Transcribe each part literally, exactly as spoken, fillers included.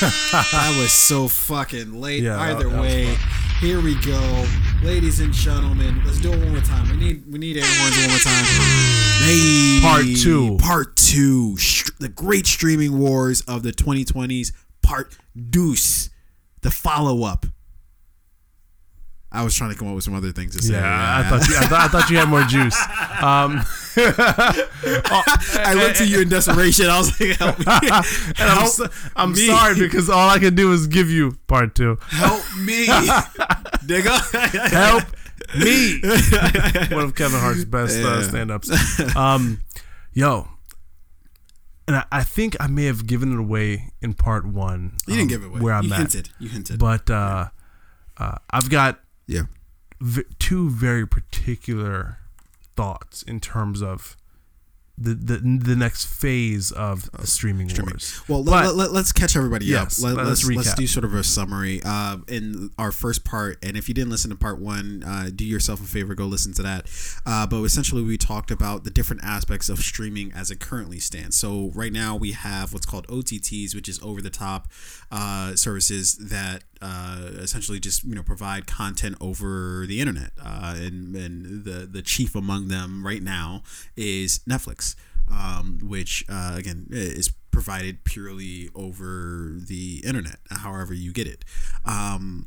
That was so fucking late. Yeah, Either that, way, that here we go. Ladies and gentlemen, let's do it one more time. We need we need everyone to do it one more time. Hey, part two. Part two. The great streaming wars of the twenty twenties. Part deuce. The follow-up. I was trying to come up with some other things to say. Yeah, yeah. I, thought you, I, thought, I thought you had more juice. Um, oh, I and, looked at you in desperation. I was like, help me. And I'm, help so, I'm me. sorry because all I can do is give you part two. Help me, nigga. Help me. One of Kevin Hart's best yeah. uh, stand-ups. Um, yo. And I, I think I may have given it away in part one. You um, didn't give it away. Where I'm you at. hinted. You hinted. But uh, uh, I've got... Yeah. V- two very particular thoughts in terms of the the, the next phase of the streaming, streaming. wars. Well, but, let, let, let's catch everybody yes, up. Let, let's, let's recap. Let's do sort of a summary uh, in our first part. And if you didn't listen to part one, uh, do yourself a favor, go listen to that. Uh, but essentially, we talked about the different aspects of streaming as it currently stands. So right now we have what's called O T Ts, which is over-the-top uh, services that Uh, essentially just, you know, provide content over the internet. Uh, and, and the, the chief among them right now is Netflix, um, which, uh, again, is provided purely over the internet, however you get it. Um,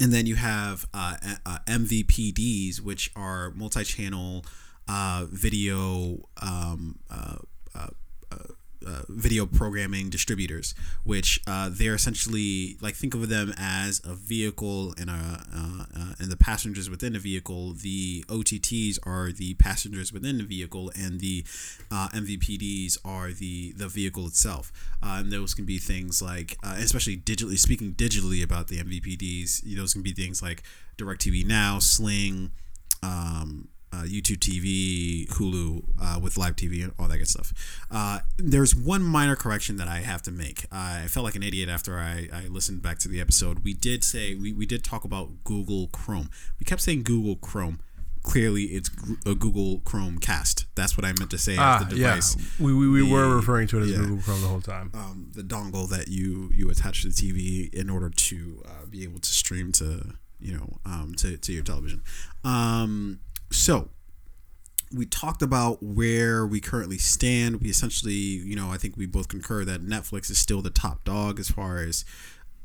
and then you have uh, uh, M V P Ds, which are multi-channel uh, video um, uh, uh, uh, Uh, video programming distributors, which uh, they're essentially, like, think of them as a vehicle and a uh, uh, and the passengers within a vehicle. The O T Ts are the passengers within the vehicle, and the uh, M V P Ds are the the vehicle itself. Uh, and those can be things like, uh, especially digitally speaking, digitally about the M V P Ds. Those can be things like DirecTV Now, Sling, Um, Uh, YouTube T V, Hulu, uh, with live T V and all that good stuff. Uh, there's one minor correction that I have to make. Uh, I felt like an idiot after I, I listened back to the episode. We did say, we, we did talk about Google Chrome. We kept saying Google Chrome. Clearly, it's a Google Chromecast. That's what I meant to say. Ah, the device. Yeah. We, we, we the, were referring to it as yeah. Google Chrome the whole time. Um, the dongle that you, you attach to the T V in order to uh, be able to stream to, you know, um, to, to your television. Um... So, we talked about where we currently stand. We essentially, you know, I think we both concur that Netflix is still the top dog as far as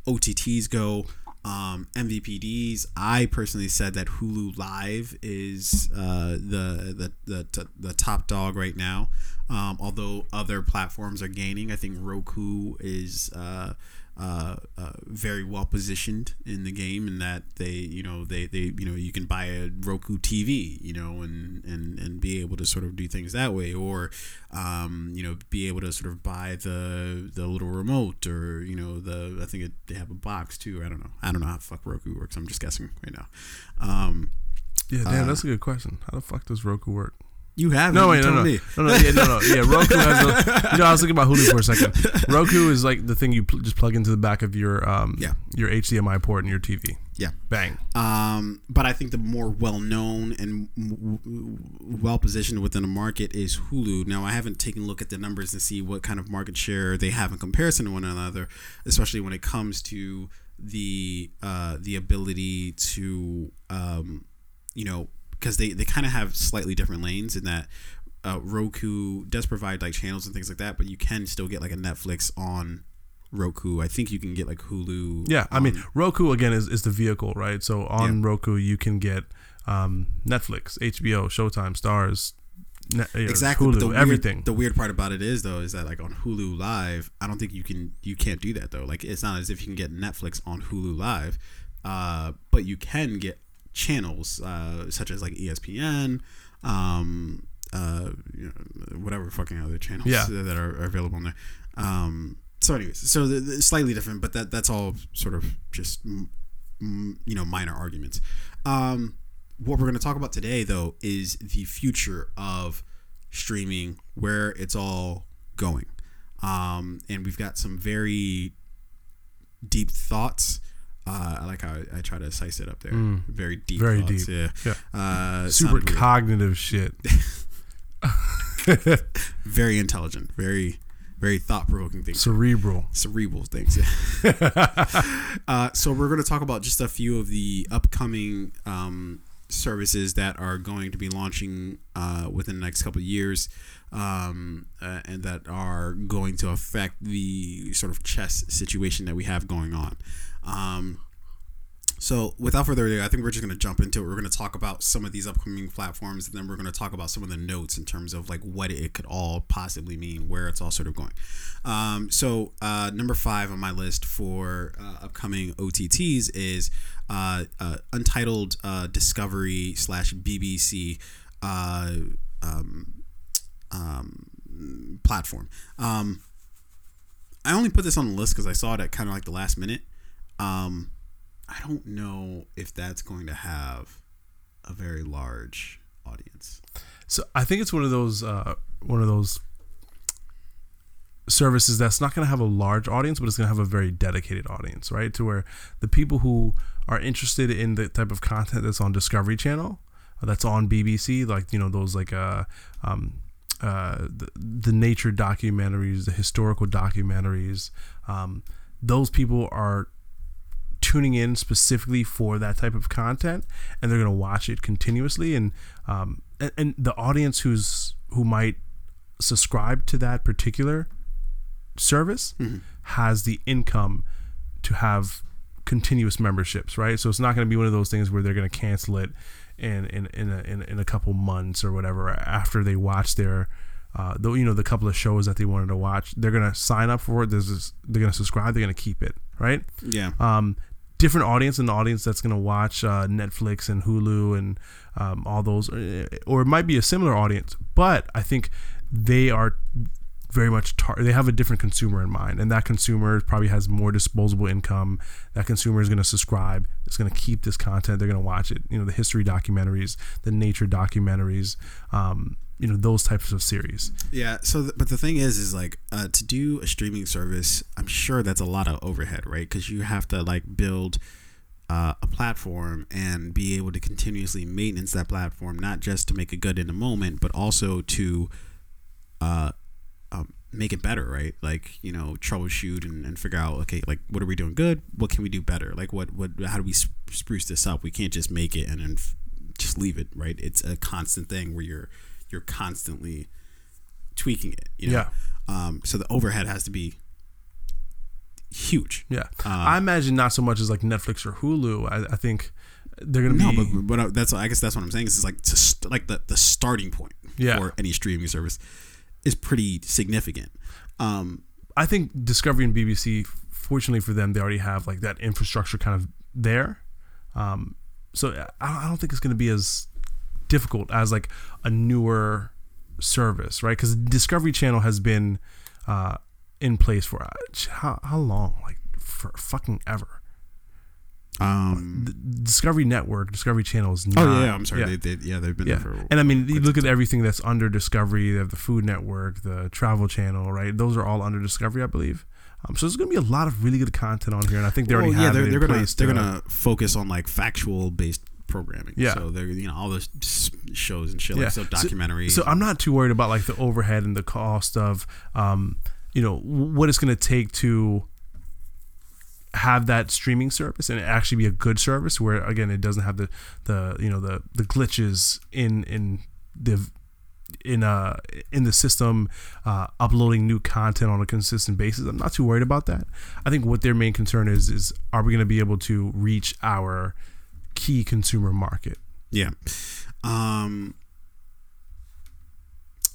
O T Ts go. Um, M V P Ds, I personally said that Hulu Live is uh, the, the the the top dog right now. Um, although other platforms are gaining, I think Roku is uh, uh, uh, very well positioned in the game, in that they, you know, they, they you know you can buy a Roku T V, you know, and and and be able to sort of do things that way, or um, you know, be able to sort of buy the the little remote, or you know, the I think it, they have a box too. I don't know. I don't know how the fuck Roku works. I'm just guessing right now. Um, yeah, damn, uh, that's a good question. How the fuck does Roku work? You haven't. No, wait, no, no. Me. no, no, yeah, no, no, yeah. Roku has. A, you know, I was thinking about Hulu for a second. Roku is like the thing you pl- just plug into the back of your um, yeah. your H D M I port in your T V. Yeah, bang. Um, but I think the more well known and w- w- well positioned within the market is Hulu. Now, I haven't taken a look at the numbers and see what kind of market share they have in comparison to one another, especially when it comes to the uh, the ability to um, you know. Because they, they kind of have slightly different lanes in that uh, Roku does provide like channels and things like that, but you can still get like a Netflix on Roku. I think you can get like Hulu. Yeah, I on, mean, Roku, again, is, is the vehicle, right? So on yeah. Roku, you can get um, Netflix, H B O, Showtime, Stars, Ne- exactly. Hulu, but the weird, everything. The weird part about it is though is that like on Hulu Live, I don't think you can you can't do that though. Like it's not as if you can get Netflix on Hulu Live, uh, but you can get channels uh, such as like E S P N, um, uh, you know, whatever fucking other channels yeah. that are, are available in there. Um, so, anyways, so the, the slightly different, but that that's all sort of just m- m- you know minor arguments. Um, what we're going to talk about today, though, is the future of streaming, where it's all going, um, and we've got some very deep thoughts. Uh, I like how I, I try to size it up there. Mm. Very deep. Very thoughts. deep. Yeah. yeah. Uh, Super cognitive shit. Very intelligent. Very, very thought-provoking things. Cerebral. Cerebral things. uh, so we're going to talk about just a few of the upcoming um, services that are going to be launching uh, within the next couple of years um, uh, and that are going to affect the sort of chess situation that we have going on. Um, so without further ado, I think we're just going to jump into it. We're going to talk about some of these upcoming platforms, and then we're going to talk about some of the notes in terms of like what it could all possibly mean, where it's all sort of going. Um, so uh, number five on my list for uh, upcoming O T Ts is uh, uh, Untitled uh, Discovery slash B B C uh, um, um, platform. Um, I only put this on the list because I saw it at kind of like the last minute. Um, I don't know if that's going to have a very large audience. So I think it's one of those uh, one of those services that's not going to have a large audience, but it's going to have a very dedicated audience, right? To where the people who are interested in the type of content that's on Discovery Channel, that's on B B C, like, you know, those like uh, um, uh, the, the nature documentaries, the historical documentaries, um, those people are tuning in specifically for that type of content, and they're going to watch it continuously. And um, and, and the audience who's who might subscribe to that particular service mm-hmm. has the income to have continuous memberships, right? So it's not going to be one of those things where they're going to cancel it in in in a, in, in a couple months or whatever after they watch their. Uh, the, you know, the couple of shows that they wanted to watch, they're going to sign up for it. There's this, they're going to subscribe. They're going to keep it, right? Yeah. Um, different audience and the audience that's going to watch uh, Netflix and Hulu and um, all those, or it might be a similar audience, but I think they are very much, tar- they have a different consumer in mind, and that consumer probably has more disposable income. That consumer is going to subscribe. It's going to keep this content. They're going to watch it. You know, the history documentaries, the nature documentaries, um, you know, those types of series. Yeah. So, th- but the thing is, is like uh, to do a streaming service, I'm sure that's a lot of overhead, right? Because you have to like build uh, a platform and be able to continuously maintenance that platform, not just to make it good in the moment, but also to uh, um, make it better, right? Like, you know, troubleshoot and, and figure out, okay, like what are we doing good? What can we do better? Like what, what, how do we sp- spruce this up? We can't just make it and then f- just leave it, right? It's a constant thing where you're, you're constantly tweaking it, you know? Yeah. Um, so the overhead has to be huge. Yeah. Um, I imagine not so much as like Netflix or Hulu. I, I think they're going to no, be... No, but, but that's, I guess that's what I'm saying. Is like to st- like the, the starting point yeah. for any streaming service is pretty significant. Um, I think Discovery and B B C, fortunately for them, they already have like that infrastructure kind of there. Um, so I, I don't think it's going to be as... difficult as like a newer service, right? Because Discovery Channel has been uh, in place for uh, how, how long? Like for fucking ever. Um, the Discovery Network, Discovery Channel is not. Oh yeah, I'm sorry. Yeah, they, they, yeah they've been yeah. there for. And I mean, you look at everything that's under Discovery. They have the Food Network, the Travel Channel, right? Those are all under Discovery, I believe. Um, so there's gonna be a lot of really good content on here, and I think they well, already yeah, have they're, it in they're gonna, place. They're to, gonna focus on like factual based. Programming, yeah. So they're, you know, all those shows and shit, yeah. like so documentaries. So, so I'm not too worried about like the overhead and the cost of, um, you know, what it's going to take to have that streaming service and actually be a good service where, again, it doesn't have the, the you know the the glitches in in the in uh in the system, uh, uploading new content on a consistent basis. I'm not too worried about that. I think what their main concern is is are we going to be able to reach our key consumer market. Yeah. Um,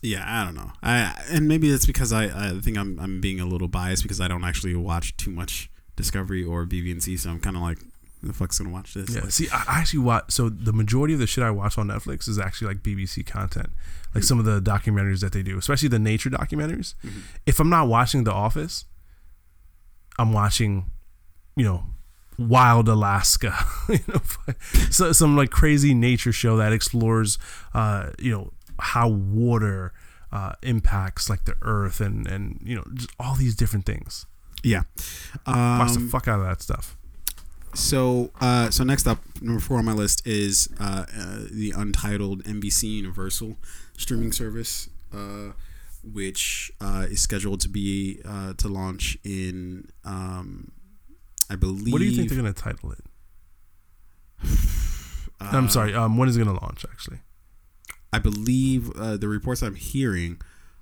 yeah, I don't know. I and maybe that's because I, I think I'm I'm being a little biased because I don't actually watch too much Discovery or B B C, so I'm kind of like, who the fuck's gonna watch this? Yeah. Like, see, I actually watch. So the majority of the shit I watch on Netflix is actually like B B C content, like some of the documentaries that they do, especially the nature documentaries. Mm-hmm. If I'm not watching The Office, I'm watching, you know. Wild Alaska, you know, so some like crazy nature show that explores, uh, you know, how water uh, impacts like the earth and and you know just all these different things. Yeah, um, watch the fuck out of that stuff. So, uh, so next up, number four on my list is uh, uh, the Untitled N B C Universal streaming service. Uh, which uh, is scheduled to be uh, to launch in, um, I believe. What do you think they're going to title it? uh, I'm sorry. Um, when is it going to launch? Actually, I believe uh, the reports I'm hearing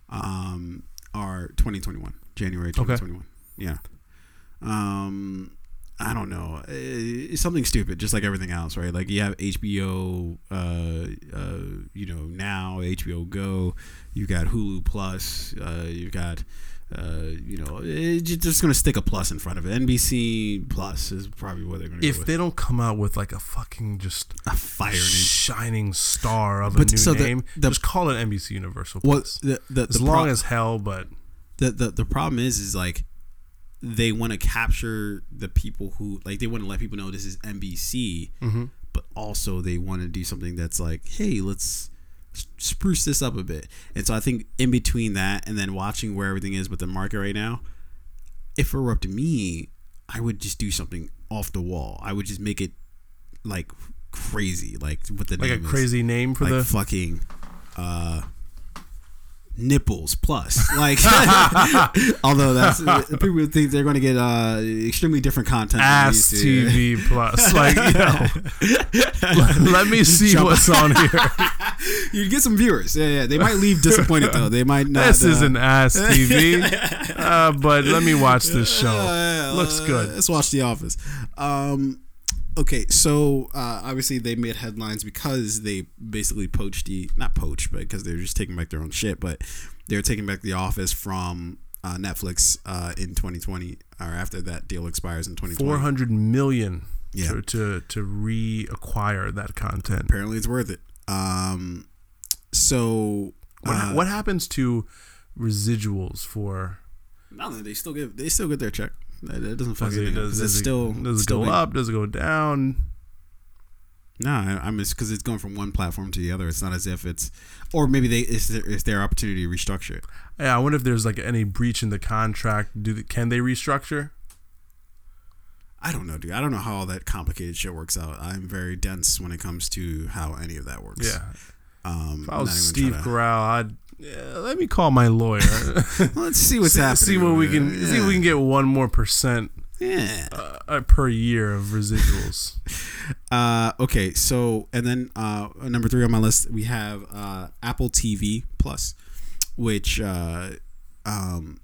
um, are twenty twenty-one, January twenty twenty-one. Okay. Yeah. Um, I don't know. It's something stupid, just like everything else, right? Like you have H B O, uh, uh, you know, Now, H B O Go. You've got Hulu Plus. Uh, you've got, uh, you know, it's just going to stick a plus in front of it. N B C Plus is probably what they're going to do. If they don't come out with like a fucking just a fire shining star of a but new so name, the, the, just call it N B C Universal Plus. Well, the, the, it's the long pro- as hell, but the the the problem is, is like. They want to capture the people who like. They want to let people know this is N B C, mm-hmm. but also they want to do something that's like, hey, let's spruce this up a bit. And so I think in between that and then watching where everything is with the market right now, if it were up to me, I would just do something off the wall. I would just make it like crazy, like what the like name a is. Crazy name for like the fucking. Uh, Nipples Plus, like, although that's people think they're going to get uh, extremely different content. Ass T V yeah. Plus, like, yo, let, let me see Jump. What's on here. You'd get some viewers. Yeah, yeah. They might leave disappointed though. They might not. This uh, isn't Ass T V, uh, but let me watch this show. Uh, Looks good. Uh, let's watch The Office. Um, okay, so uh, obviously they made headlines because they basically poached the, not poached, but because they were just taking back their own shit, but they were taking back The Office from uh, Netflix uh, in twenty twenty, or after that deal expires in twenty twenty. four hundred million dollars yeah. to, to, to reacquire that content. Apparently it's worth it. Um, so... What, uh, what happens to residuals for... Nothing, they still get, they still get their check. It doesn't fuck it. Does, does it's it still does it still go big. Up? Does it go down? Nah, I mean, it's because it's going from one platform to the other. It's not as if it's, or maybe they it's their, it's their opportunity to restructure it. Yeah, I wonder if there's like any breach in the contract. Do the, can they restructure? I don't know, dude. I don't know how all that complicated shit works out. I'm very dense when it comes to how any of that works. Yeah. Um, if I was Steve Corral, I'd. Yeah, let me call my lawyer. Let's see what's see, happening. See what we can yeah. see. If we can get one more percent yeah. uh, per year of residuals. uh, okay, so and then uh, number three on my list, we have uh, Apple T V Plus, which uh, um,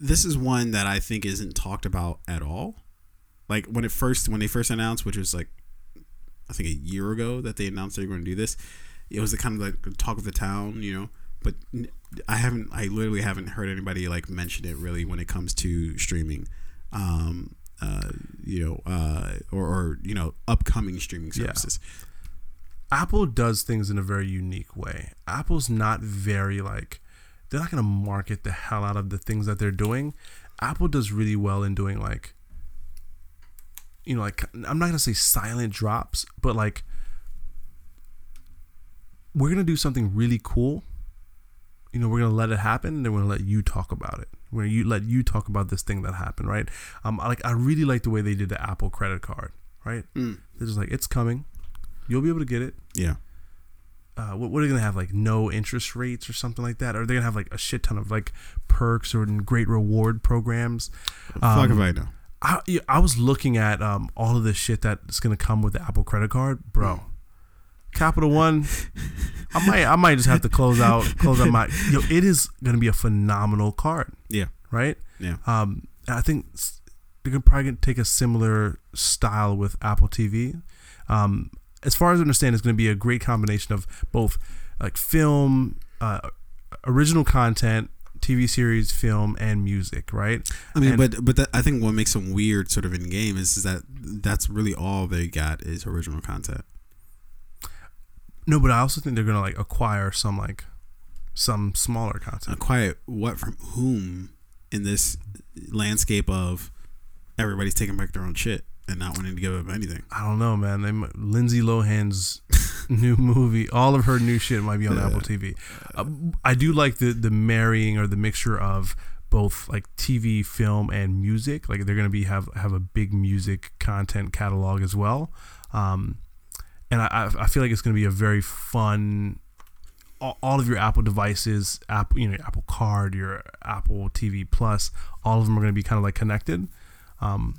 this is one that I think isn't talked about at all. Like when it first when they first announced, which was like I think a year ago that they announced they were going to do this. It was the kind of like talk of the town, you know, but I haven't, I literally haven't heard anybody like mention it really when it comes to streaming, um, uh, you know, uh, or, or, you know, upcoming streaming services. Yeah. Apple does things in a very unique way. Apple's not very like, they're not going to market the hell out of the things that they're doing. Apple does really well in doing like, you know, like I'm not going to say silent drops, but like, we're going to do something really cool. You know, we're going to let it happen. And then we're going to let you talk about it. We're going to let you talk about this thing that happened, right? Um, I, like, I really like the way they did the Apple credit card, right? Mm. They're just like, it's coming. You'll be able to get it. Yeah. Uh, what, what are they going to have? Like no interest rates or something like that? Or are they going to have like a shit ton of like perks or great reward programs? Um, Fuck if I know. I, I was looking at um, all of this shit that's going to come with the Apple credit card. Bro. Mm. Capital One, I might, I might just have to close out, close out my. Yo, it is gonna be a phenomenal card. Yeah. Right. Yeah. Um, I think they could probably take a similar style with Apple T V. Um, as far as I understand, it's gonna be a great combination of both, like film, uh, original content, T V series, film, and music. Right. I mean, and, but but that, I think what makes them weird, sort of in game, is, is that that's really all they got is original content. No, but I also think they're gonna like acquire some like some smaller content. Acquire what from whom in this landscape of everybody's taking back their own shit and not wanting to give up anything. I don't know, man. They Lindsay Lohan's new movie, all of her new shit might be on yeah. Apple T V. Uh, I do like the the marrying or the mixture of both like T V, film, and music. Like they're gonna be have have a big music content catalog as well. Um, And I, I feel like it's going to be a very fun all of your Apple devices, Apple, you know, your Apple Card, your Apple T V Plus, all of them are going to be kind of like connected. Um,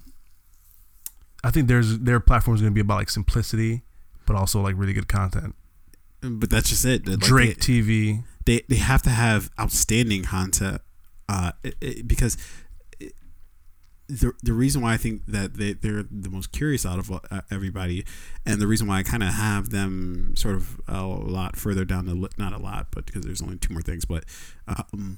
I think there's their platform is going to be about like simplicity, but also like really good content. But that's just it. Like Drake they, T V. They they have to have outstanding content, uh, it, it, because it, the the reason why I think that they they're the most curious out of uh, everybody, and the reason why I kind of have them sort of a lot further down the li- not a lot, but because there's only two more things, but um,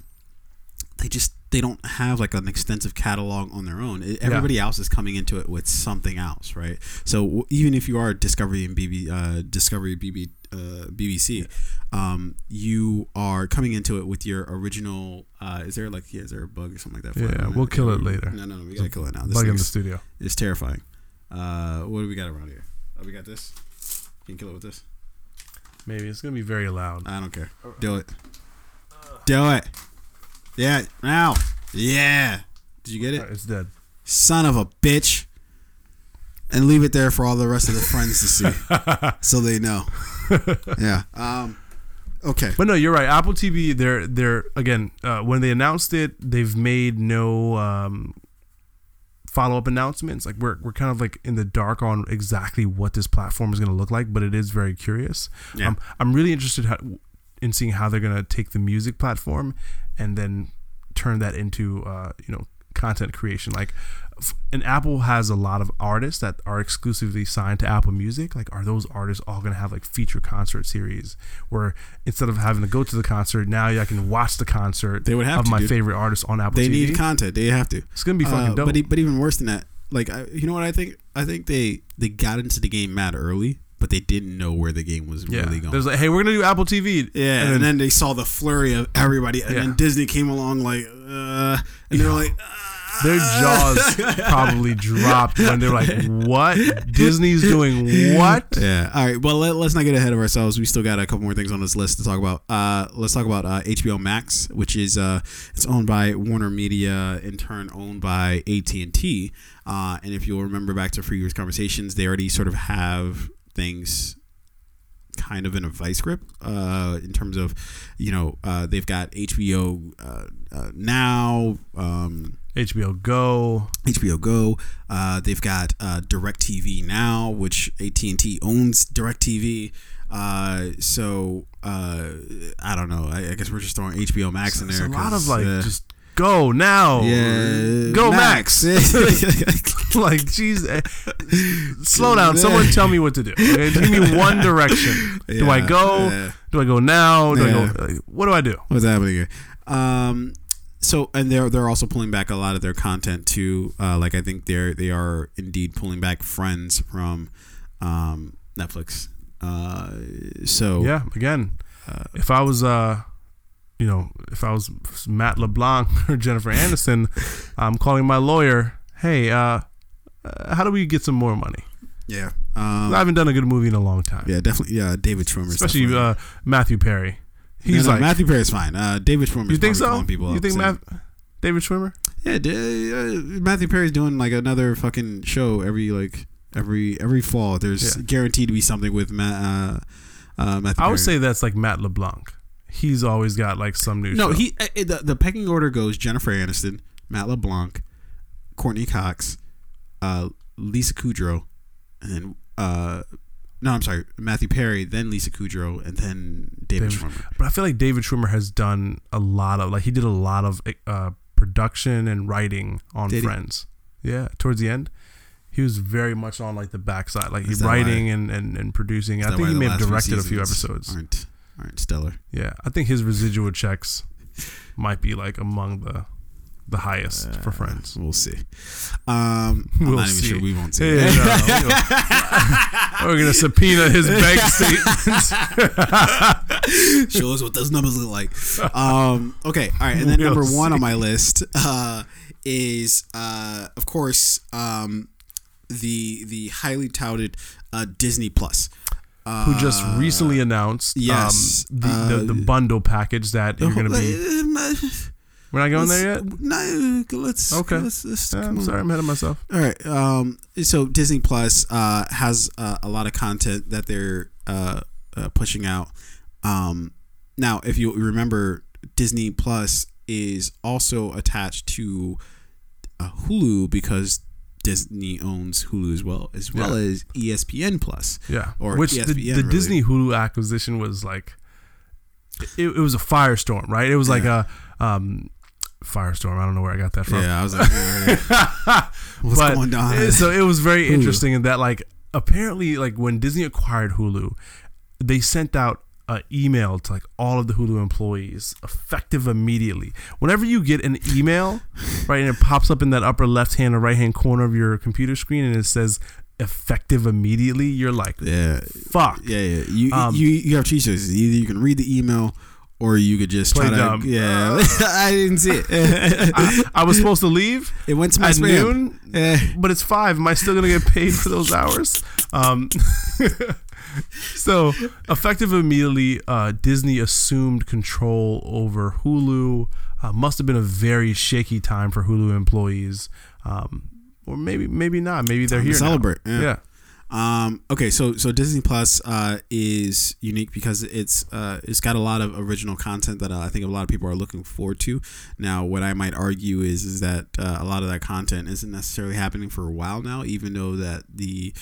they just they don't have like an extensive catalog on their own. It, everybody yeah. else is coming into it with something else, right? So even if you are Discovery and B B uh, Discovery B B. Uh, B B C, um, you are coming into it with your original. Uh, is there like yeah, is there a bug or something like that? For yeah, we'll kill it later. No, no, no we gotta kill it now. This bug in the studio. It's terrifying. Uh, what do we got around here? Oh, we got this. You can kill it with this. Maybe it's gonna be very loud. I don't care. Do it. Do it. Yeah. Now. Yeah. Did you get it? Right, it's dead. Son of a bitch. And leave it there for all the rest of the friends to see, so they know. Yeah. Um, okay. But no, you're right. Apple T V, they're they're again uh, when they announced it, they've made no um, follow up announcements. Like we're we're kind of like in the dark on exactly what this platform is going to look like, but it is very curious. Yeah. Um, I'm really interested how, in seeing how they're going to take the music platform and then turn that into uh, you know content creation, like. And Apple has a lot of artists that are exclusively signed to Apple Music. Like, are those artists all going to have like feature concert series where instead of having to go to the concert, now I can watch the concert they would have of to, my dude. favorite artists on Apple T V? They need content. They have to. It's going to be fucking uh, dope. But, but even worse than that, like, I, you know what I think? I think they, they got into the game mad early, but they didn't know where the game was yeah. really going. There's like, hey, we're going to do Apple T V. Yeah, and, and then they saw the flurry of everybody, and yeah. then Disney came along like, uh, and they were yeah. like, uh. Their jaws probably dropped when they're like, what? Disney's doing what? Yeah. All right. Well, let, let's not get ahead of ourselves. We still got a couple more things on this list to talk about. Uh, let's talk about uh, H B O Max, which is uh, it's owned by Warner Media, in turn owned by A T and T. Uh, and if you'll remember back to previous conversations, they already sort of have things kind of in a vice grip uh, in terms of, you know, uh, they've got H B O uh, uh, Now, um, H B O Go. H B O Go. Uh, they've got uh, DirecTV Now, which A T and T owns DirecTV. Uh, so, uh, I don't know. I, I guess we're just throwing H B O Max so, in there. There's a lot of, like, uh, just go now. Yeah, go Max. Max. Like, geez. Slow down. Someone tell me what to do. Okay? Give me one direction. Do yeah, I go? Yeah. Do I go now? Do yeah. I go? Like, what do I do? What's happening here? Um... So and they're they're also pulling back a lot of their content too. Uh, like I think they're they are indeed pulling back Friends from um, Netflix. Uh, so yeah, again, uh, if I was uh, you know, if I was Matt LeBlanc or Jennifer Aniston, I'm calling my lawyer. Hey, uh, uh, how do we get some more money? Yeah, um, I haven't done a good movie in a long time. Yeah, definitely. Yeah, David Schwimmer, especially uh, Matthew Perry. He's no, no, like Matthew Perry's fine. Uh, David Schwimmer. You think so? People you think Matt, David Schwimmer? Yeah, D- uh, Matthew Perry's doing like another fucking show every like every every fall. There's yeah. guaranteed to be something with Matt. Uh, uh, Matthew I Perry. would say that's like Matt LeBlanc. He's always got like some new. No, show. he uh, the the pecking order goes Jennifer Aniston, Matt LeBlanc, Courtney Cox, uh, Lisa Kudrow, and then. Uh, No, I'm sorry. Matthew Perry, then Lisa Kudrow, and then David, David Schwimmer. But I feel like David Schwimmer has done a lot of, like, he did a lot of uh, production and writing on did Friends. He? Yeah, towards the end, he was very much on like the backside, like he's writing and, and and producing. I think he may have directed a few episodes. Aren't aren't stellar. Yeah, I think his residual checks might be like among the. The highest uh, for Friends. We'll see. Um, we'll I'm not see. even sure we won't see. Yeah, no, we won't. We're gonna subpoena his bank statements. Show us what those numbers look like. Um, okay, all right. And then we'll number one see. on my list uh, is, uh, of course, um, the the highly touted uh, Disney Plus. Who just recently announced? Uh, yes, um, the, uh, the the bundle package that you're gonna be. We're not going let's, there yet? No, let's... Okay. Let's, let's, yeah, I'm sorry, I'm ahead of myself. All right. Um, so Disney Plus uh, has uh, a lot of content that they're uh, uh, pushing out. Um, Now, if you remember, Disney Plus is also attached to uh, Hulu because Disney owns Hulu as well, as well yeah. as E S P N Plus. Yeah, or which E S P N, the, the really. Disney Hulu acquisition was like, it, it was a firestorm, right? It was yeah. like a um, firestorm. I don't know where I got that from. Yeah, I was like, yeah. what's but, going on? So it was very Hulu. interesting in that, like, apparently, like when Disney acquired Hulu, they sent out an email to like all of the Hulu employees effective immediately. Whenever you get an email, right, and it pops up in that upper left hand or right hand corner of your computer screen, and it says effective immediately, you're like, yeah, fuck, yeah, yeah. You um, you you have two choices. Either you can read the email, or you could just try dumb. to. Yeah, I didn't see it. I, I was supposed to leave. It went to my at spam. noon, but it's five. Am I still gonna get paid for those hours? Um. So, effective immediately, uh, Disney assumed control over Hulu. Uh, must have been a very shaky time for Hulu employees, um, or maybe maybe not. Maybe they're time here to celebrate. Now. Yeah. yeah. Um, okay, so so Disney Plus uh, is unique because it's uh, it's got a lot of original content that uh, I think a lot of people are looking forward to. Now, what I might argue is is that uh, a lot of that content isn't necessarily happening for a while now, even though that the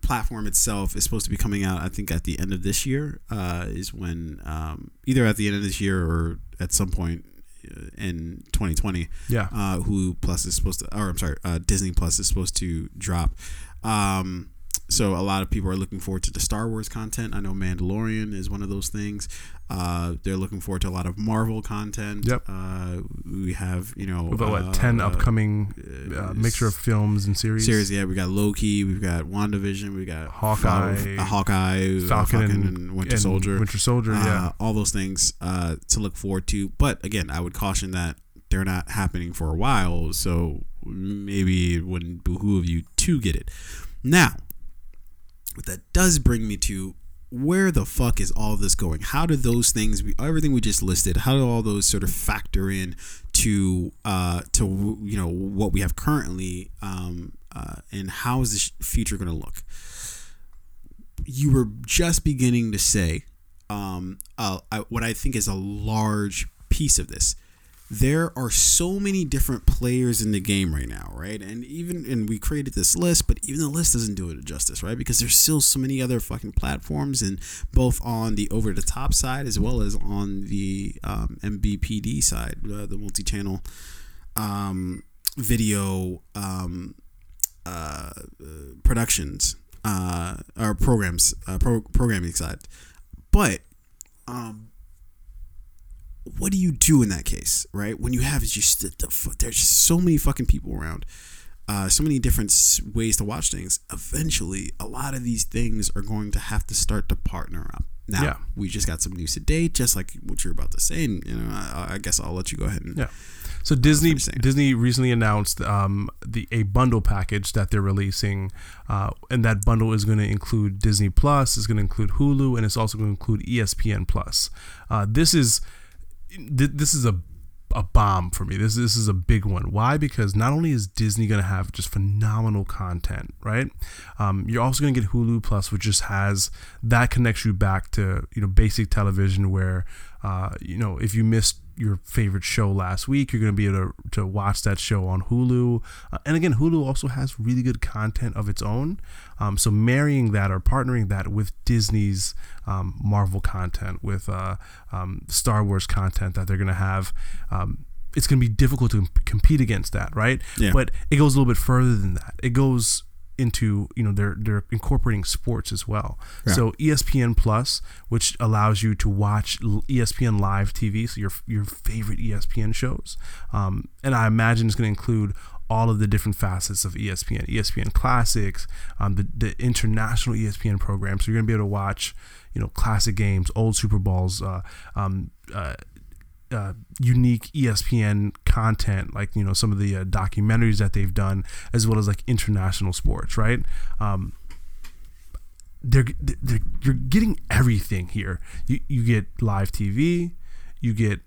platform itself is supposed to be coming out, I think, at the end of this year, uh, is when um, either at the end of this year or at some point in twenty twenty. Yeah. Uh, Hulu Plus is supposed to, or I'm sorry, uh, Disney Plus is supposed to drop. Um, so a lot of people are looking forward to the Star Wars content. I know Mandalorian is one of those things. Uh, they're looking forward to a lot of Marvel content. Yep. Uh, we have, you know, about uh, what, ten uh, upcoming uh, mixture of films and series. Series, yeah. We got Loki. We've got WandaVision. We got Hawkeye. Uh, Hawkeye, Falcon, uh, Falcon and, and Winter and Soldier. Winter Soldier, uh, yeah. All those things uh, to look forward to. But again, I would caution that they're not happening for a while, so maybe it wouldn't behoove you to get it now. But that does bring me to, where the fuck is all this going? How do those things, we, everything we just listed, how do all those sort of factor in to, uh, to you know, what we have currently, um, uh, and how is the future going to look? You were just beginning to say um, uh, I, what I think is a large piece of this. There are so many different players in the game right now, right? And even, and we created this list, but even the list doesn't do it justice, right? Because there's still so many other fucking platforms, and both on the over-the-top side as well as on the um, M B P D side, uh, the multi-channel um, video um, uh, productions uh, or programs, uh, pro- programming side. But um, what do you do in that case, right? When you have just the, there's just so many fucking people around, uh, so many different ways to watch things. Eventually, a lot of these things are going to have to start to partner up. Now, yeah. we just got some news today, just like what you're about to say, and you know, I, I guess I'll let you go ahead and yeah. So Disney Disney recently announced um, the a bundle package that they're releasing, uh, and that bundle is going to include Disney Plus, is going to include Hulu, and it's also going to include E S P N Plus. Uh, this is This is a a bomb for me. This this is a big one. Why? Because not only is Disney going to have just phenomenal content, right? Um, you're also going to get Hulu Plus, which just has that connects you back to you know basic television, where uh, you know if you missed your favorite show last week, you're going to be able to, to watch that show on Hulu. Uh, and again, Hulu also has really good content of its own. Um, so marrying that or partnering that with Disney's um, Marvel content, with uh, um, Star Wars content that they're going to have, um, it's going to be difficult to compete against that, right? Yeah. But it goes a little bit further than that. It goes into, you know, they're they're incorporating sports as well. Yeah. So E S P N Plus, which allows you to watch E S P N live T V, so your your favorite E S P N shows, um, and I imagine it's going to include all of the different facets of E S P N, E S P N Classics, um, the the international E S P N program. So you're going to be able to watch, you know, classic games, old Super Bowls, uh, um, uh, uh, unique E S P N content, like, you know, some of the uh, documentaries that they've done, as well as like international sports, right? Um, they're, they're you're getting everything here. You you get live T V, you get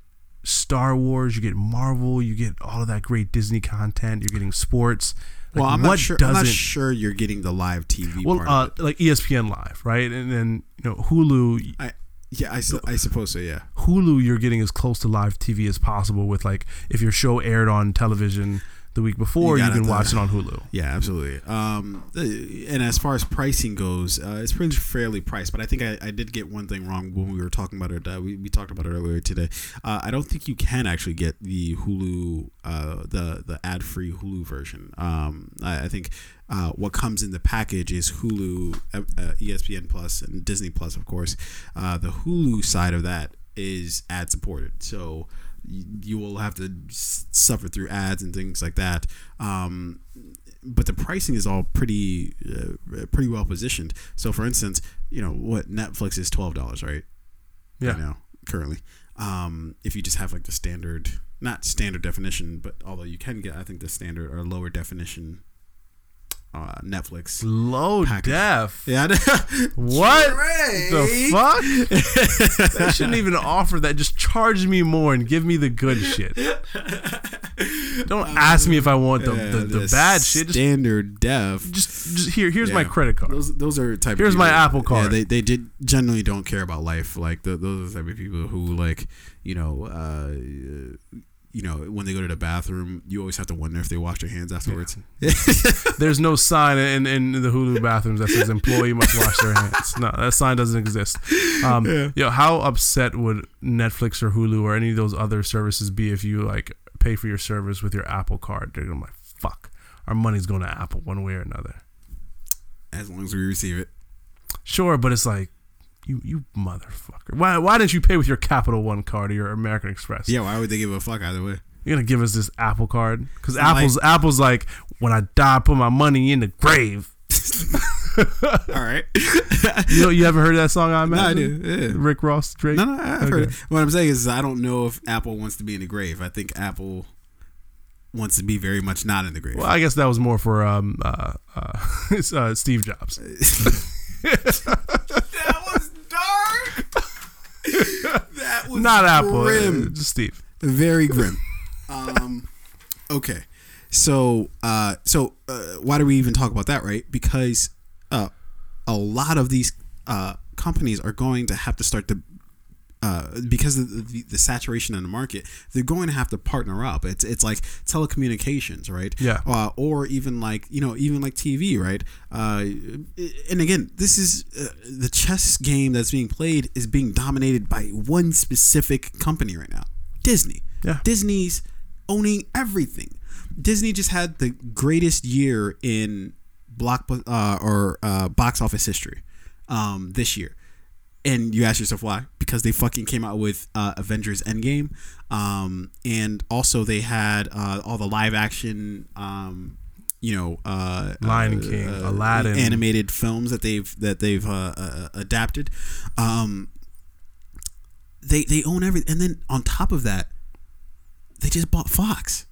Star Wars, you get Marvel, you get all of that great Disney content. You're getting sports. Like, well, I'm not sure. I'm not sure you're getting the live T V. Well, part uh, of it. Like E S P N Live, right? And then you know Hulu. I, Yeah, I, su- I suppose so, yeah. Hulu, you're getting as close to live T V as possible with, like, if your show aired on television the week before, you, you can the, watch it on Hulu. Yeah, absolutely. Um, and as far as pricing goes, uh, it's pretty fairly priced, but I think I, I did get one thing wrong when we were talking about it. Uh, we, we talked about it earlier today. Uh, I don't think you can actually get the Hulu, uh, the, the ad-free Hulu version. Um, I, I think... Uh, what comes in the package is Hulu, uh, E S P N Plus, and Disney Plus, of course. Uh, the Hulu side of that is ad supported, so y- you will have to s- suffer through ads and things like that. Um, but the pricing is all pretty, uh, pretty well positioned. So, for instance, you know what Netflix is twelve dollars, right? Yeah. Right now, currently, um, if you just have like the standard, not standard definition, but although you can get, I think the standard or lower definition. Uh, Netflix low package. Def yeah what Drake? The fuck they shouldn't even offer that. Just charge me more and give me the good shit. Don't um, ask me if I want the, yeah, the, the, the bad shit. Standard def. Just, just here. Here's yeah. my credit card. Those, those are type. Here's of my Apple Card. Yeah, they they did generally don't care about life. Like the, those are the type of people who like you know. Uh, You know, when they go to the bathroom, you always have to wonder if they wash their hands afterwards. Yeah. There's no sign in, in the Hulu bathrooms that says employee must wash their hands. No, that sign doesn't exist. Um, yeah. You know, how upset would Netflix or Hulu or any of those other services be if you like pay for your service with your Apple Card? They're gonna be like, fuck, our money's going to Apple one way or another. As long as we receive it. Sure, but it's like. You you motherfucker. Why why didn't you pay with your Capital One card or your American Express? Yeah, why would they give a fuck either way? You're going to give us this Apple Card? Because Apple's, like, Apple's like, when I die, I put my money in the grave. All right. You know, you haven't heard that song, I imagine? No, I do. Yeah. Rick Ross, Drake? No, no, I've okay. heard it. What I'm saying is I don't know if Apple wants to be in the grave. I think Apple wants to be very much not in the grave. Well, I guess that was more for um uh, uh, uh Steve Jobs. That was dark. That was not grim. Apple, just Steve. Very grim. Um, okay, so uh, so uh, why do we even talk about that, right? Because uh, a lot of these uh, companies are going to have to start to uh, because of the, the saturation in the market, they're going to have to partner up. It's it's like telecommunications, right? Yeah. Uh, or even like you know even like T V, right? Uh, and again, this is uh, the chess game that's being played is being dominated by one specific company right now, Disney. Yeah. Disney's owning everything. Disney just had the greatest year in block uh, or uh, box office history um, this year. And you ask yourself why? Because they fucking came out with uh, Avengers Endgame, um, and also they had uh, all the live action, um, you know, uh, Lion uh, King, uh, Aladdin, animated films that they've that they've uh, uh, adapted. Um, they they own everything, and then on top of that, they just bought Fox,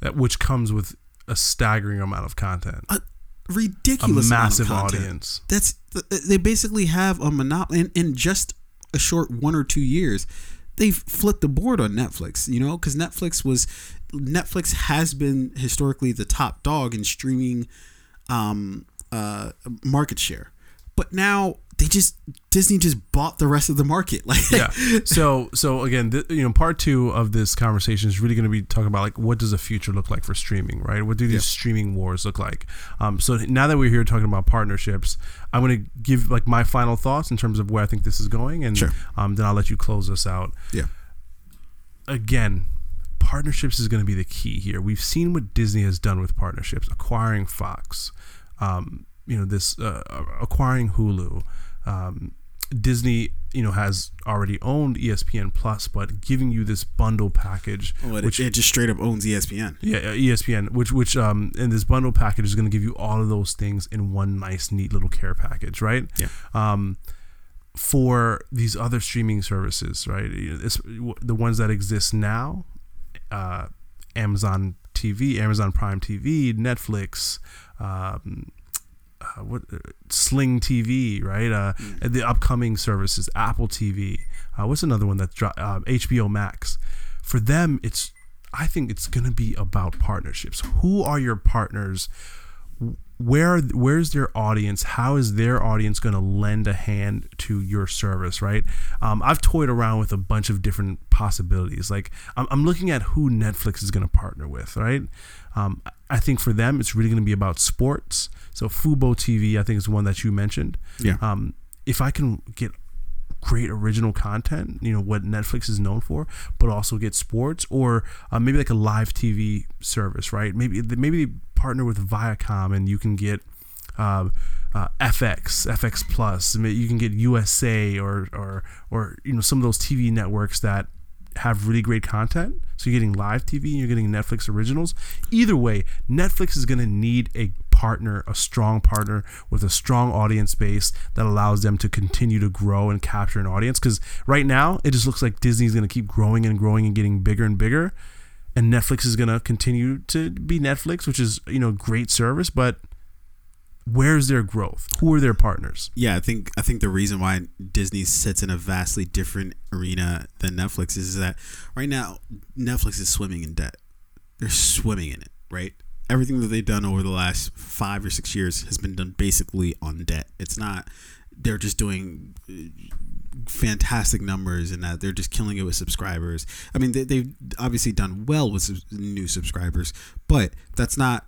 that which comes with a staggering amount of content. Uh, ridiculous a massive audience. That's they basically have a monopoly in, in just a short one or two years. They've flipped the board on Netflix, you know, because Netflix was Netflix has been historically the top dog in streaming um uh market share, but now they just Disney just bought the rest of the market. Like, yeah. So so again, th- you know, part two of this conversation is really going to be talking about like what does the future look like for streaming, right? What do these yeah. streaming wars look like? Um, so now that we're here talking about partnerships, I'm going to give like my final thoughts in terms of where I think this is going, and sure. um, then I'll let you close us out. Yeah. Again, partnerships is going to be the key here. We've seen what Disney has done with partnerships, acquiring Fox, um, you know, this uh, acquiring Hulu. Um, Disney, you know, has already owned E S P N Plus, but giving you this bundle package, oh, it, which it just straight up owns E S P N. Yeah, E S P N, which which um, and this bundle package is going to give you all of those things in one nice, neat little care package, right? Yeah. Um, for these other streaming services, right? It's, the ones that exist now, uh, Amazon T V, Amazon Prime T V, Netflix. Um, Uh, what uh, Sling T V, right? Uh, mm. The upcoming services, Apple T V. Uh, what's another one that's dro- uh, H B O Max? For them, it's I think it's going to be about partnerships. Who are your partners? where where's their audience? How is their audience going to lend a hand to your service, right? Um, I've toyed around with a bunch of different possibilities. Like I'm, I'm looking at who Netflix is going to partner with, right? Um, I think for them, it's really going to be about sports. So Fubo T V, I think, is one that you mentioned. Yeah. Um, if I can get great original content, you know, what Netflix is known for, but also get sports, or uh, maybe like a live T V service, right? Maybe maybe they partner with Viacom and you can get uh, uh, F X, F X Plus. I mean, you can get U S A or or or you know some of those T V networks that have really great content. So you're getting live T V and you're getting Netflix originals. Either way, Netflix is going to need a partner, a strong partner with a strong audience base that allows them to continue to grow and capture an audience. Because right now, it just looks like Disney's going to keep growing and growing and getting bigger and bigger. And Netflix is going to continue to be Netflix, which is, you know, great service. But where's their growth? Who are their partners? Yeah, I think I think the reason why Disney sits in a vastly different arena than Netflix is that right now, Netflix is swimming in debt. They're swimming in it, right? Everything that they've done over the last five or six years has been done basically on debt. It's not, they're just doing fantastic numbers and that they're just killing it with subscribers. I mean, they, they've obviously done well with sub- new subscribers, but that's not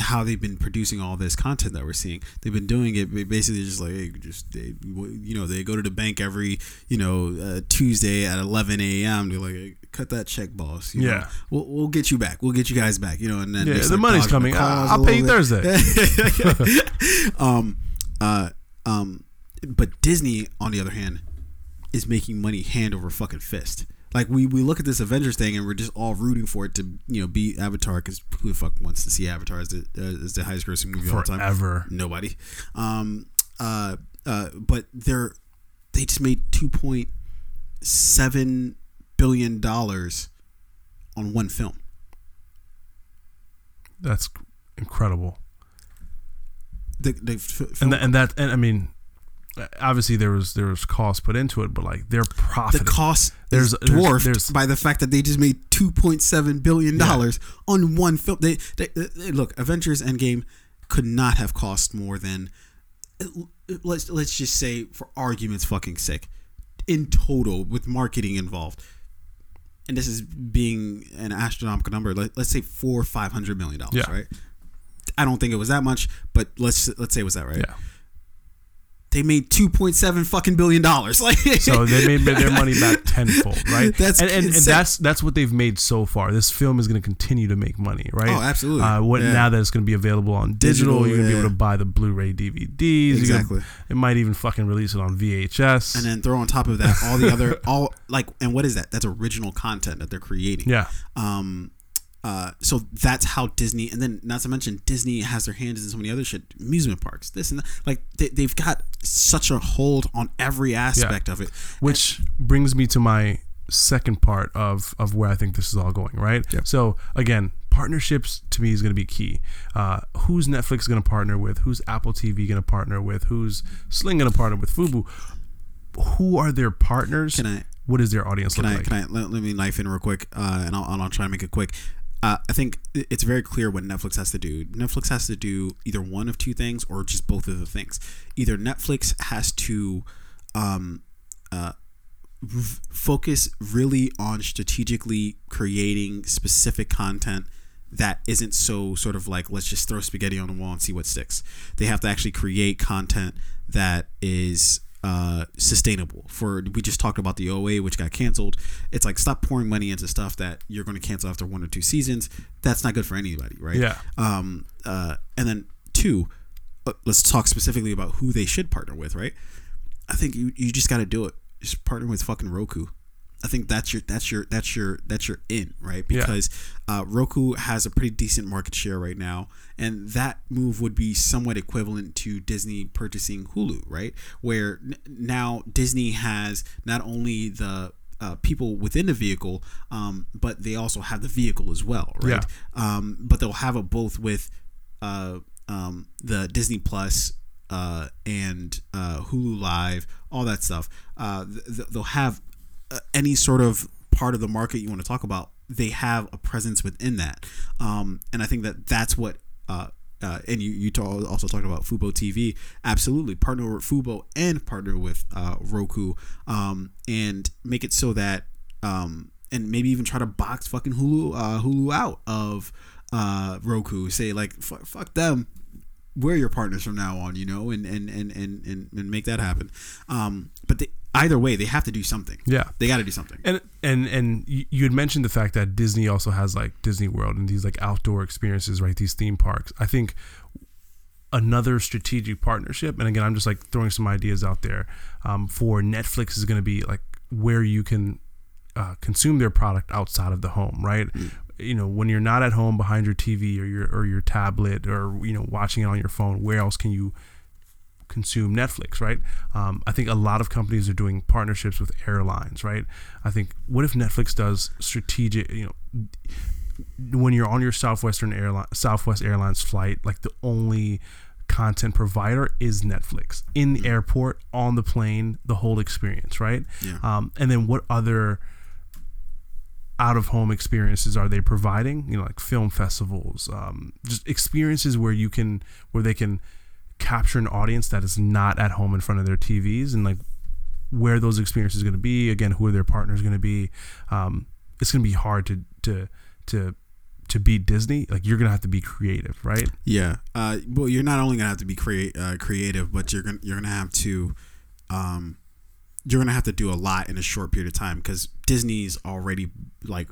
how they've been producing all this content that we're seeing. They've been doing it basically just like, hey, just they, you know, they go to the bank every, you know, uh, Tuesday at eleven a.m. They're like, hey, cut that check, boss. You yeah, know, we'll we'll get you back. We'll get you guys back. You know, and then yeah, the like money's coming. The I'll, I'll pay you Thursday. um, uh, um, but Disney, on the other hand, is making money hand over fucking fist. Like, we, we look at this Avengers thing and we're just all rooting for it to, you know, beat Avatar, because who the fuck wants to see Avatar as the, uh, as the highest grossing movie of all time? Forever. Nobody. Um, uh, uh, but they're, they just made two point seven billion dollars on one film. That's incredible. The, the f- and, that, and that, and I mean... Obviously, there was there was cost put into it, but like their profit, the cost there's, is dwarfed there's, there's, by the fact that they just made two point seven billion dollars yeah. on one film. They, they, they look, Avengers Endgame could not have cost more than, let's let's just say for argument's fucking sake, in total with marketing involved, and this is being an astronomical number. Let, let's say four or five hundred million dollars, yeah. right? I don't think it was that much, but let's let's say it was that, right? Yeah. They made two point seven fucking billion dollars. Like, so they made their money back tenfold, right? That's and, and, and that's that's what they've made so far. This film is going to continue to make money, right? Oh, absolutely. Uh, what yeah. now that it's going to be available on digital, digital you're going to yeah. be able to buy the Blu-ray D V Ds. Exactly. Gonna, it might even fucking release it on V H S. And then throw on top of that all the other all like and what is that? That's original content that they're creating. Yeah. Um. Uh, so that's how Disney, and then not to mention Disney has their hands in so many other shit, amusement parks, this and that. Like they, they've got such a hold on every aspect yeah. of it, which and, brings me to my second part of of where I think this is all going, right? Yep. So again, partnerships to me is going to be key. Uh, who's Netflix going to partner with? Who's Apple T V going to partner with? Who's Sling going to partner with? Fubo. Who are their partners? Can I? What is their audience can look I, like? Can I? Let, let me knife in real quick, uh, and I'll, I'll try to make it quick. Uh, I think it's very clear what Netflix has to do. Netflix has to do either one of two things or just both of the things. Either Netflix has to um, uh, r- focus really on strategically creating specific content that isn't so sort of like, let's just throw spaghetti on the wall and see what sticks. They have to actually create content that is... Uh, sustainable. For we just talked about the O A, which got canceled. It's like, stop pouring money into stuff that you're going to cancel after one or two seasons. That's not good for anybody, right? Yeah. Um. Uh. And then two, uh, let's talk specifically about who they should partner with, right? I think you, you just got to do it. Just partner with fucking Roku. I think that's your that's your that's your that's your in, right? Because yeah. uh, Roku has a pretty decent market share right now, and that move would be somewhat equivalent to Disney purchasing Hulu, right? Where n- now Disney has not only the uh, people within the vehicle, um, but they also have the vehicle as well, right? Yeah. Um, but they'll have it both with uh, um, the Disney Plus. Uh, and uh, Hulu Live, all that stuff. Uh, th- they'll have Uh, any sort of part of the market you want to talk about, they have a presence within that. Um, and I think that that's what uh, Uh, and you, you talk, also talked about Fubo T V. Absolutely. Partner with Fubo and partner with uh, Roku, um, and make it so that, um, and maybe even try to box fucking Hulu uh, Hulu out of uh, Roku. Say, like, f- fuck them. We're your partners from now on, you know, and and and and, and, and make that happen. Um, but they, either way, they have to do something. Yeah. They got to do something. And and and you had mentioned the fact that Disney also has, like, Disney World and these, like, outdoor experiences, right? These theme parks. I think another strategic partnership, and again, I'm just, like, throwing some ideas out there, um, for Netflix is going to be, like, where you can uh, consume their product outside of the home, right? Mm. You know, when you're not at home behind your T V or your or your tablet or, you know, watching it on your phone, where else can you consume Netflix, right? Um, I think a lot of companies are doing partnerships with airlines, right? I think, what if Netflix does strategic, you know, when you're on your Southwestern airline, Southwest Airlines flight, like, the only content provider is Netflix in the airport, on the plane, the whole experience, right? Yeah. Um, and then what other out of home experiences are they providing? You know, like film festivals, um, just experiences where you can, where they can capture an audience that is not at home in front of their T Vs, and like where those experiences are going to be. Again, who are their partners going to be? Um, it's going to be hard to to to to beat Disney. Like, you're going to have to be creative, right? Yeah. Uh, well, you're not only going to have to be create uh, creative, but you're gonna you're gonna have to. Um, You're going to have to do a lot in a short period of time, because Disney's already, like,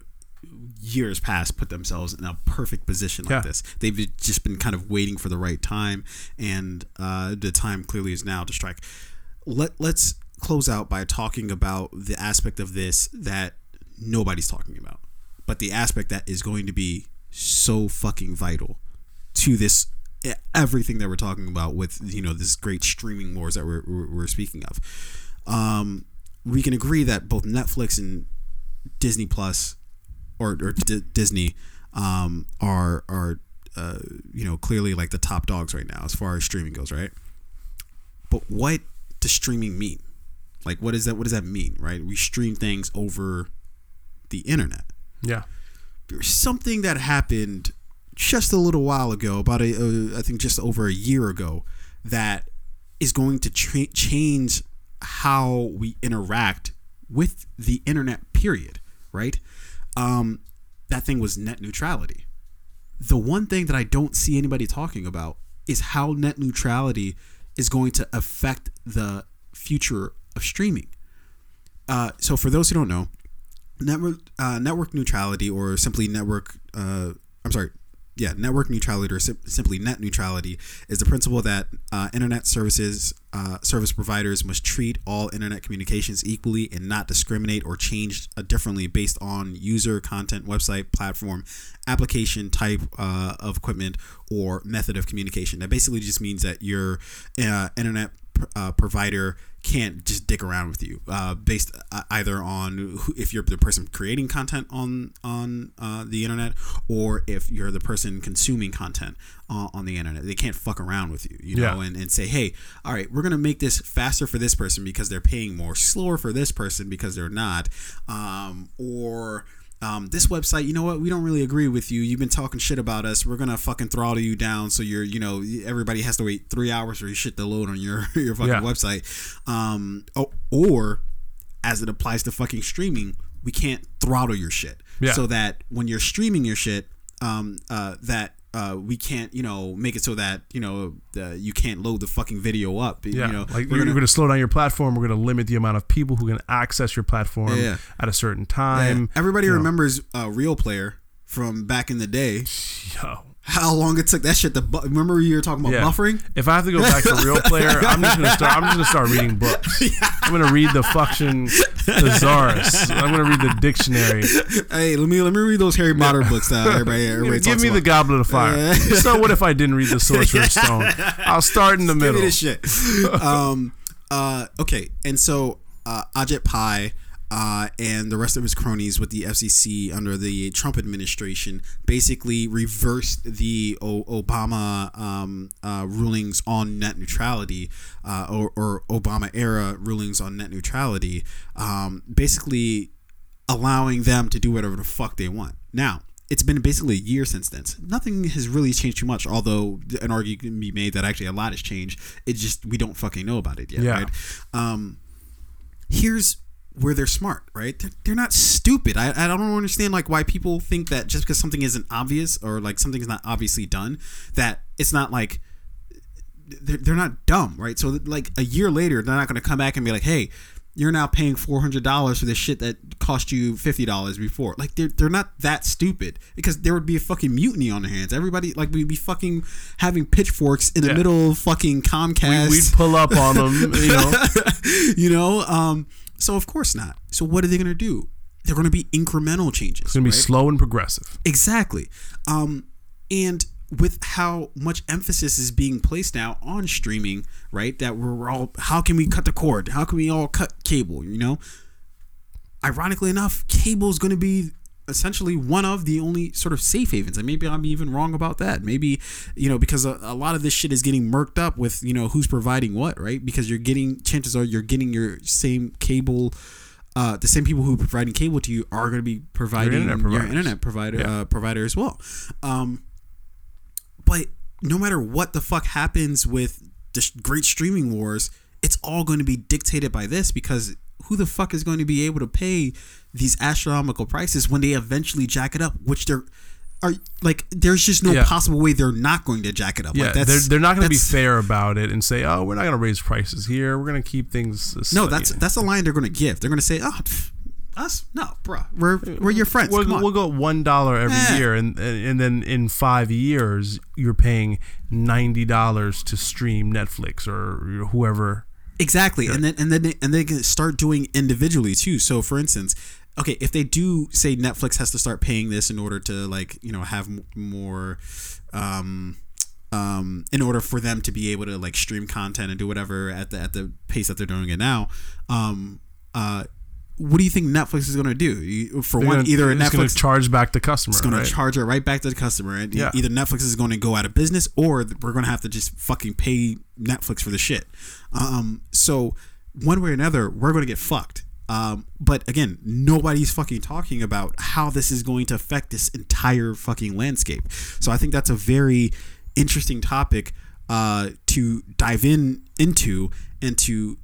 years past put themselves in a perfect position like yeah. this. They've just been kind of waiting for the right time, and uh, the time clearly is now to strike. Let, let's close out by talking about the aspect of this that nobody's talking about, but the aspect that is going to be so fucking vital to this, everything that we're talking about with, you know, this great streaming wars that we're, we're speaking of. Um, we can agree that both Netflix and Disney Plus, or, or D- Disney, um, are are uh, you know, clearly, like, the top dogs right now as far as streaming goes, right? But what does streaming mean? Like, what is that? What does that mean, right? We stream things over the internet. Yeah. There's something that happened just a little while ago, about a, a I think just over a year ago, that is going to tra- change. how we interact with the internet, period, right? Um, that thing was net neutrality. The one thing that I don't see anybody talking about is how net neutrality is going to affect the future of streaming. Uh, so for those who don't know, network, uh, network neutrality, or simply network, uh, I'm sorry, yeah, network neutrality, or sim- simply net neutrality, is the principle that uh, internet services uh, service providers must treat all internet communications equally and not discriminate or change uh, differently based on user, content, website, platform, application, type uh, of equipment, or method of communication. That basically just means that your uh, internet Uh, provider can't just dick around with you uh, based uh, either on who, if you're the person creating content on on uh, the internet, or if you're the person consuming content uh, on the internet. They can't fuck around with you, you yeah. know, and, and say, hey, all right, we're going to make this faster for this person because they're paying more, slower for this person because they're not, um, or... Um, this website, you know what? We don't really agree with you. You've been talking shit about us. We're gonna fucking throttle you down, so you're, you know, everybody has to wait three hours for your shit to load on your your fucking yeah. website. Um, oh, or as it applies to fucking streaming, we can't throttle your shit, yeah. so that when you're streaming your shit, um, uh, that uh, we can't, you know, make it so that, you know, uh, you can't load the fucking video up. Yeah, you know, like we're gonna, we're gonna slow down your platform. We're gonna limit the amount of people who can access your platform yeah. at a certain time. Yeah. Everybody you remembers uh, Real Player from back in the day. Yo. How long it took that shit to bu- remember you were talking about yeah. buffering? If I have to go back to Real Player, I'm just gonna start. I'm just gonna start reading books. Yeah. I'm gonna read the fucking thesaurus. I'm gonna read the dictionary. Hey, let me let me read those Harry Potter yeah. books. That everybody, everybody give me about. The Goblet of Fire. Uh, so what if I didn't read the Sorcerer's Stone? I'll start in the middle. Give me this shit. um, uh, okay, and so uh, Ajit Pai. Uh, and the rest of his cronies with the F C C under the Trump administration basically reversed the o- Obama um, uh, rulings on net neutrality, uh, or, or Obama era rulings on net neutrality, um, basically allowing them to do whatever the fuck they want. Now, it's been basically a year since then. Nothing has really changed too much, although an argument can be made that actually a lot has changed. It's just we don't fucking know about it yet, yeah. right? Um, here's where they're smart, right? They're, they're not stupid. I, I don't understand like why people think that just because something isn't obvious or like something's not obviously done, that it's not like they're, they're not dumb, right? So like a year later, they're not going to come back and be like, hey, you're now paying four hundred dollars for this shit that cost you fifty dollars before. Like, they're, they're not that stupid, because there would be a fucking mutiny on their hands. Everybody, like, we'd be fucking having pitchforks in the yeah. middle of fucking Comcast. We, we'd pull up on them, you know. you know? Um, so, of course not. So, what are they going to do? They're going to be incremental changes. It's going right? to be slow and progressive. Exactly. Um, and with how much emphasis is being placed now on streaming, right? That we're all, how can we cut the cord? How can we all cut cable? You know, ironically enough, cable is going to be essentially one of the only sort of safe havens. And maybe I'm even wrong about that. Maybe, you know, because a, a lot of this shit is getting murked up with, you know, who's providing what, right? Because you're getting, chances are you're getting your same cable, uh, the same people who are providing cable to you are going to be providing your internet, your internet provider, yeah. uh, provider as well. Um, But no matter what the fuck happens with the great streaming wars, it's all going to be dictated by this, because who the fuck is going to be able to pay these astronomical prices when they eventually jack it up, which they're are like, there's just no yeah. possible way they're not going to jack it up. Yeah, like that's, they're, they're not going to be fair about it and say, oh, we're not going to raise prices here. We're going to keep things. This no, way. that's that's the line they're going to give. They're going to say, oh, pff, us? No, bro. We're we're your friends. We'll, we'll go one dollar every yeah. year, and, and and then in five years you're paying ninety dollars to stream Netflix or whoever. Exactly, yeah. and then and then they, and they can start doing individually too. So, for instance, okay, if they do say Netflix has to start paying this in order to like you know have more. Um, Um, in order for them to be able to like stream content and do whatever at the at the pace that they're doing it now, um, uh. What do you think Netflix is going to do? You, for They're one, gonna, either Netflix is going to charge back the customer. It's going right? to charge it right back to the customer. And yeah. either Netflix is going to go out of business, or we're going to have to just fucking pay Netflix for the shit. Um, so one way or another, we're going to get fucked. Um, but again, nobody's fucking talking about how this is going to affect this entire fucking landscape. So I think that's a very interesting topic uh, to dive in into and to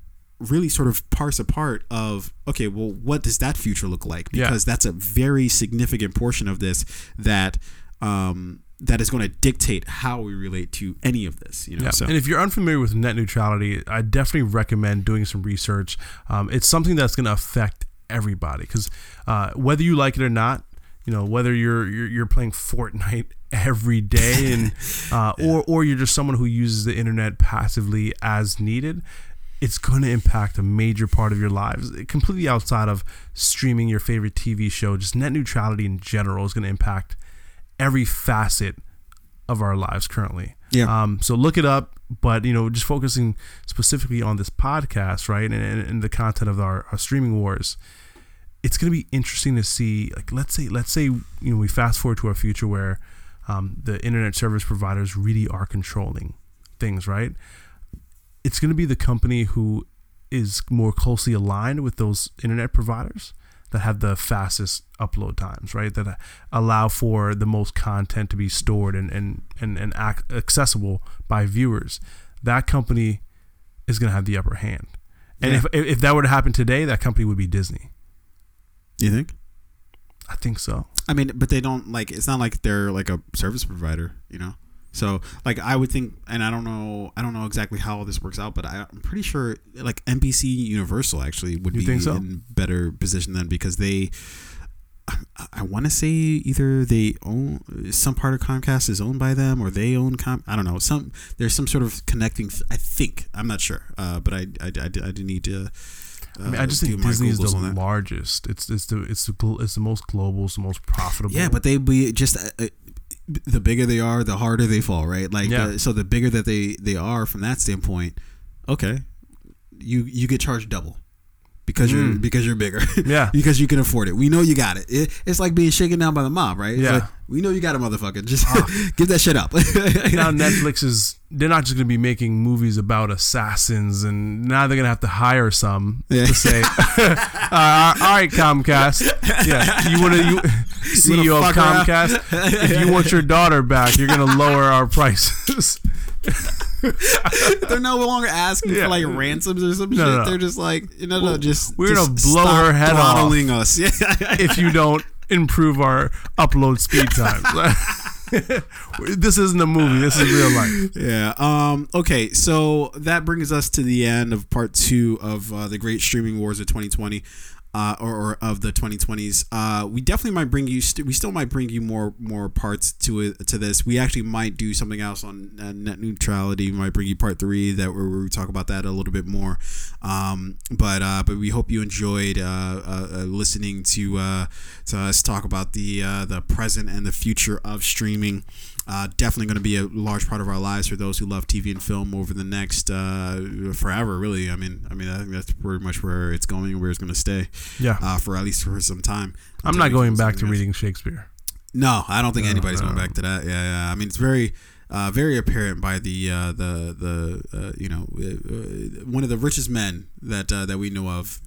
really sort of parse apart of, okay, well, what does that future look like? Because yeah. that's a very significant portion of this that um, that is going to dictate how we relate to any of this. You know? Yeah. So. And if you're unfamiliar with net neutrality, I definitely recommend doing some research. Um, it's something that's going to affect everybody, because uh, whether you like it or not, you know, whether you're you're, you're playing Fortnite every day and uh, yeah. or or you're just someone who uses the internet passively as needed, it's going to impact a major part of your lives. Completely outside of streaming your favorite T V show, just net neutrality in general is going to impact every facet of our lives currently. Yeah. Um, so look it up, but you know, just focusing specifically on this podcast, right, and, and, and the content of our, our streaming wars, it's going to be interesting to see. Like, let's say, let's say, you know, we fast forward to our future where um, the internet service providers really are controlling things, right? It's going to be the company who is more closely aligned with those internet providers that have the fastest upload times, right? That allow for the most content to be stored and and and, and ac- accessible by viewers. That company is going to have the upper hand. And yeah. if if that were to happen today, that company would be Disney. You think? I think so. I mean, but they don't like. It's not like they're like a service provider, you know. So, like, I would think, and I don't know, I don't know exactly how all this works out, but I, I'm pretty sure, like, N B C Universal actually would you be so? in better position then, because they, I, I want to say either they own, some part of Comcast is owned by them, or they own, Com, I don't know, some, there's some sort of connecting, I think, I'm not sure, uh, but I, I, I, I do need to Uh, I mean, I just think Disney is the largest. It's it's the it's the it's the most global, it's the most profitable. Yeah, but they be just uh, the bigger they are, the harder they fall, right? Like, yeah. the, so the bigger that they, they are from that standpoint, okay, you you get charged double because mm. you're because you're bigger. Yeah, because you can afford it. We know you got it. it it's like being shaken down by the mob, right? It's yeah, like, we know you got a motherfucker. Just ah. give that shit up. Now Netflix is. They're not just going to be making movies about assassins, and now they're going to have to hire some yeah. to say, uh, all right, Comcast, yeah, you want to, you, C E O of Comcast, if you want your daughter back, you're going to lower our prices. They're no longer asking yeah. for like ransoms or some no, shit. No, no. They're just like, no, well, no, just we're just gonna blow her head off us. if you don't improve our upload speed time. This isn't a movie. This is real life. Yeah. Um, okay. So that brings us to the end of part two of uh, the Great Streaming Wars of twenty twenty. Uh, or, or of the twenty twenties, uh, we definitely might bring you. St- we still might bring you more more parts to it, to this. We actually might do something else on uh, net neutrality. We might bring you part three that where we talk about that a little bit more. Um, but uh, but we hope you enjoyed uh, uh, uh, listening to uh, to us talk about the uh, the present and the future of streaming. Uh, definitely going to be a large part of our lives for those who love T V and film over the next uh, forever. Really, I mean, I mean, I think that's pretty much where it's going and where it's going to stay. Yeah, uh, for at least for some time. I'm, I'm not going back to reading Shakespeare. No, I don't think no, anybody's no. going back to that. Yeah, yeah. I mean, it's very, uh, very apparent by the uh, the the uh, you know uh, one of the richest men that uh, that we know of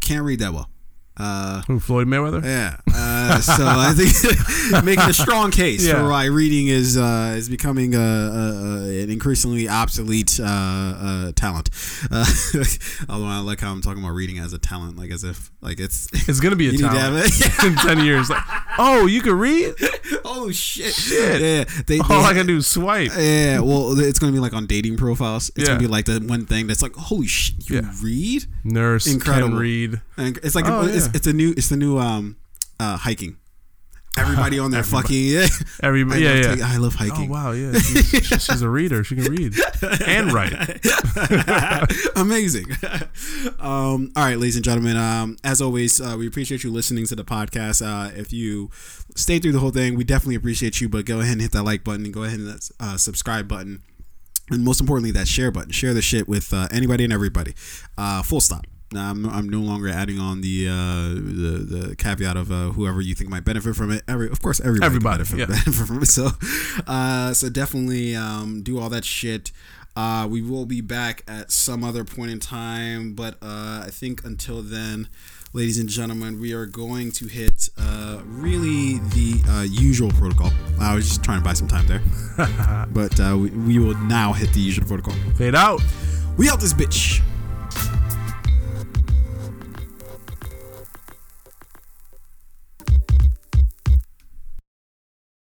can't read that well. Uh, Who, Floyd Mayweather? Yeah. Uh, so I think making a strong case yeah. for why reading is uh, is becoming a, a, a, an increasingly obsolete uh, uh, talent. Uh, although I like how I'm talking about reading as a talent, like as if like it's it's gonna be a talent to in ten years. Like, oh, you can read? Oh shit! Shit! Yeah, they, all they, I can do is swipe. Yeah. Well, it's gonna be like on dating profiles. It's yeah. gonna be like the one thing that's like, holy shit! You yeah. read? Nurse Incredible. Can read. And it's like oh, a, yeah. it's, it's a new it's the new um uh hiking. Everybody on their everybody. fucking yeah. Everybody, yeah, I love, yeah. I love hiking. Oh wow, yeah. She's, she's a reader. She can read and write. Amazing. Um, all right, ladies and gentlemen. Um, as always, uh, we appreciate you listening to the podcast. Uh, if you stayed through the whole thing, we definitely appreciate you. But go ahead and hit that like button and go ahead and that uh, subscribe button, and most importantly, that share button. Share the shit with uh, anybody and everybody. Uh, full stop. I'm, I'm no longer adding on the uh, the, the caveat of uh, whoever you think might benefit from it. Every, of course, everybody, everybody benefit, yeah. benefit from it. So, uh, so definitely um, do all that shit. Uh, we will be back at some other point in time, but uh, I think until then, ladies and gentlemen, we are going to hit uh, really the uh, usual protocol. I was just trying to buy some time there, but uh, we, we will now hit the usual protocol. Fade out. We out this bitch.